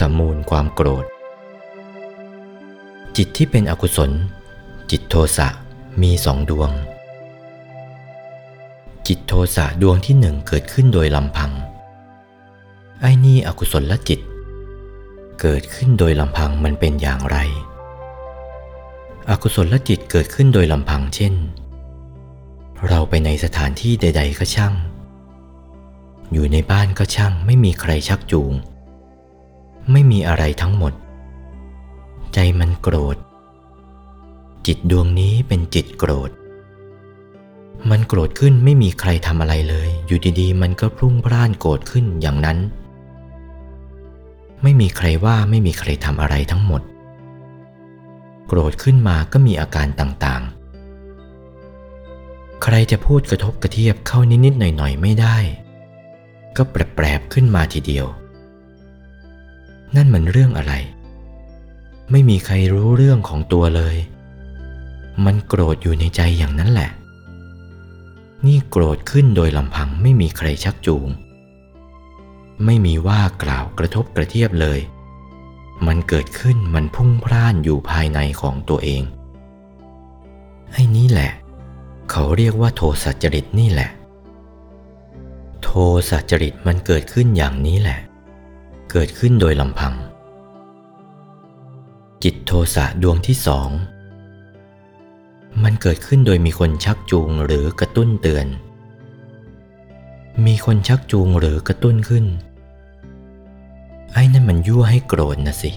สะมูลความโกรธจิตที่เป็นอกุศลจิตโทสะมีสองดวงจิตโทสะดวงที่หนึ่งเกิดขึ้นโดยลำพังไอ้นี่อกุศลละจิตเกิดขึ้นโดยลำพังมันเป็นอย่างไรอกุศลจิตเกิดขึ้นโดยลำพังเช่นเราไปในสถานที่ใดๆก็ช่างอยู่ในบ้านก็ช่างไม่มีใครชักจูงไม่มีอะไรทั้งหมดใจมันโกรธจิตดวงนี้เป็นจิตโกรธมันโกรธขึ้นไม่มีใครทำอะไรเลยอยู่ดีๆมันก็พรุ่งพล่านโกรธขึ้นอย่างนั้นไม่มีใครว่าไม่มีใครทำอะไรทั้งหมดโกรธขึ้นมาก็มีอาการต่างๆใครจะพูดกระทบกระเทียบเข้านิดๆหน่อยๆไม่ได้ก็แปรบๆขึ้นมาทีเดียวนั่นมันเรื่องอะไรไม่มีใครรู้เรื่องของตัวเลยมันโกรธอยู่ในใจอย่างนั้นแหละนี่โกรธขึ้นโดยลำพังไม่มีใครชักจูงไม่มีว่ากล่าวกระทบกระเทียบเลยมันเกิดขึ้นมันพุ่งพล่านอยู่ภายในของตัวเองไอ้นี่แหละเขาเรียกว่าโทสะจริตนี่แหละโทสะจริตมันเกิดขึ้นอย่างนี้แหละเกิดขึ้นโดยลำพังจิตโทสะดวงที่สองมันเกิดขึ้นโดยมีคนชักจูงหรือกระตุ้นเตือนมีคนชักจูงหรือกระตุ้นขึ้นไอ้นั่นมันยั่วให้โกรธนะสิ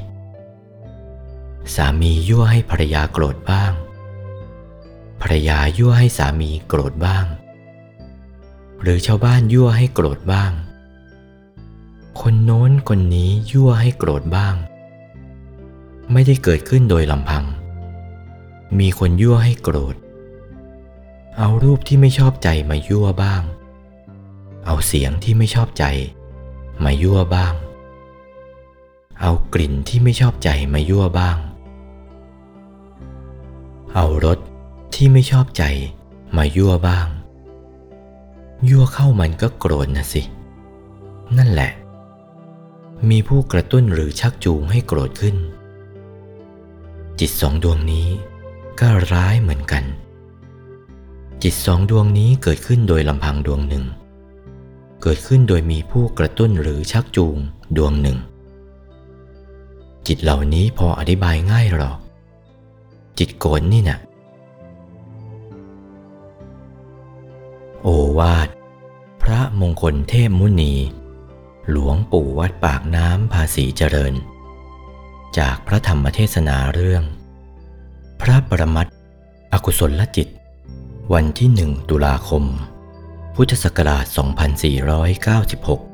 สามียั่วให้ภรรยาโกรธบ้างภรรยายั่วให้สามีโกรธบ้างหรือชาวบ้านยั่วให้โกรธบ้างคนโน้นคนนี้ยั่วให้โกรธบ้างไม่ได้เกิดขึ้นโดยลำพังมีคนยั่วให้โกรธเอารูปที่ไม่ชอบใจมายั่วบ้างเอาเสียงที่ไม่ชอบใจมายั่วบ้างเอากลิ่นที่ไม่ชอบใจมายั่วบ้างเอารสที่ไม่ชอบใจมายั่วบ้างยั่วเข้ามันก็โกรธนะสินั่นแหละมีผู้กระตุ้นหรือชักจูงให้โกรธขึ้นจิตสองดวงนี้ก็ร้ายเหมือนกันจิตสองดวงนี้เกิดขึ้นโดยลำพังดวงหนึ่งเกิดขึ้นโดยมีผู้กระตุ้นหรือชักจูงดวงหนึ่งจิตเหล่านี้พออธิบายง่ายหรอกจิตโกรธนี่น่ะโอวาทพระมงคลเทพมุนีหลวงปู่วัดปากน้ำภาษีเจริญจากพระธรรมเทศนาเรื่องพระปรมัตถ์อกุศลจิตวันที่ 1 ตุลาคม พุทธศักราช 2496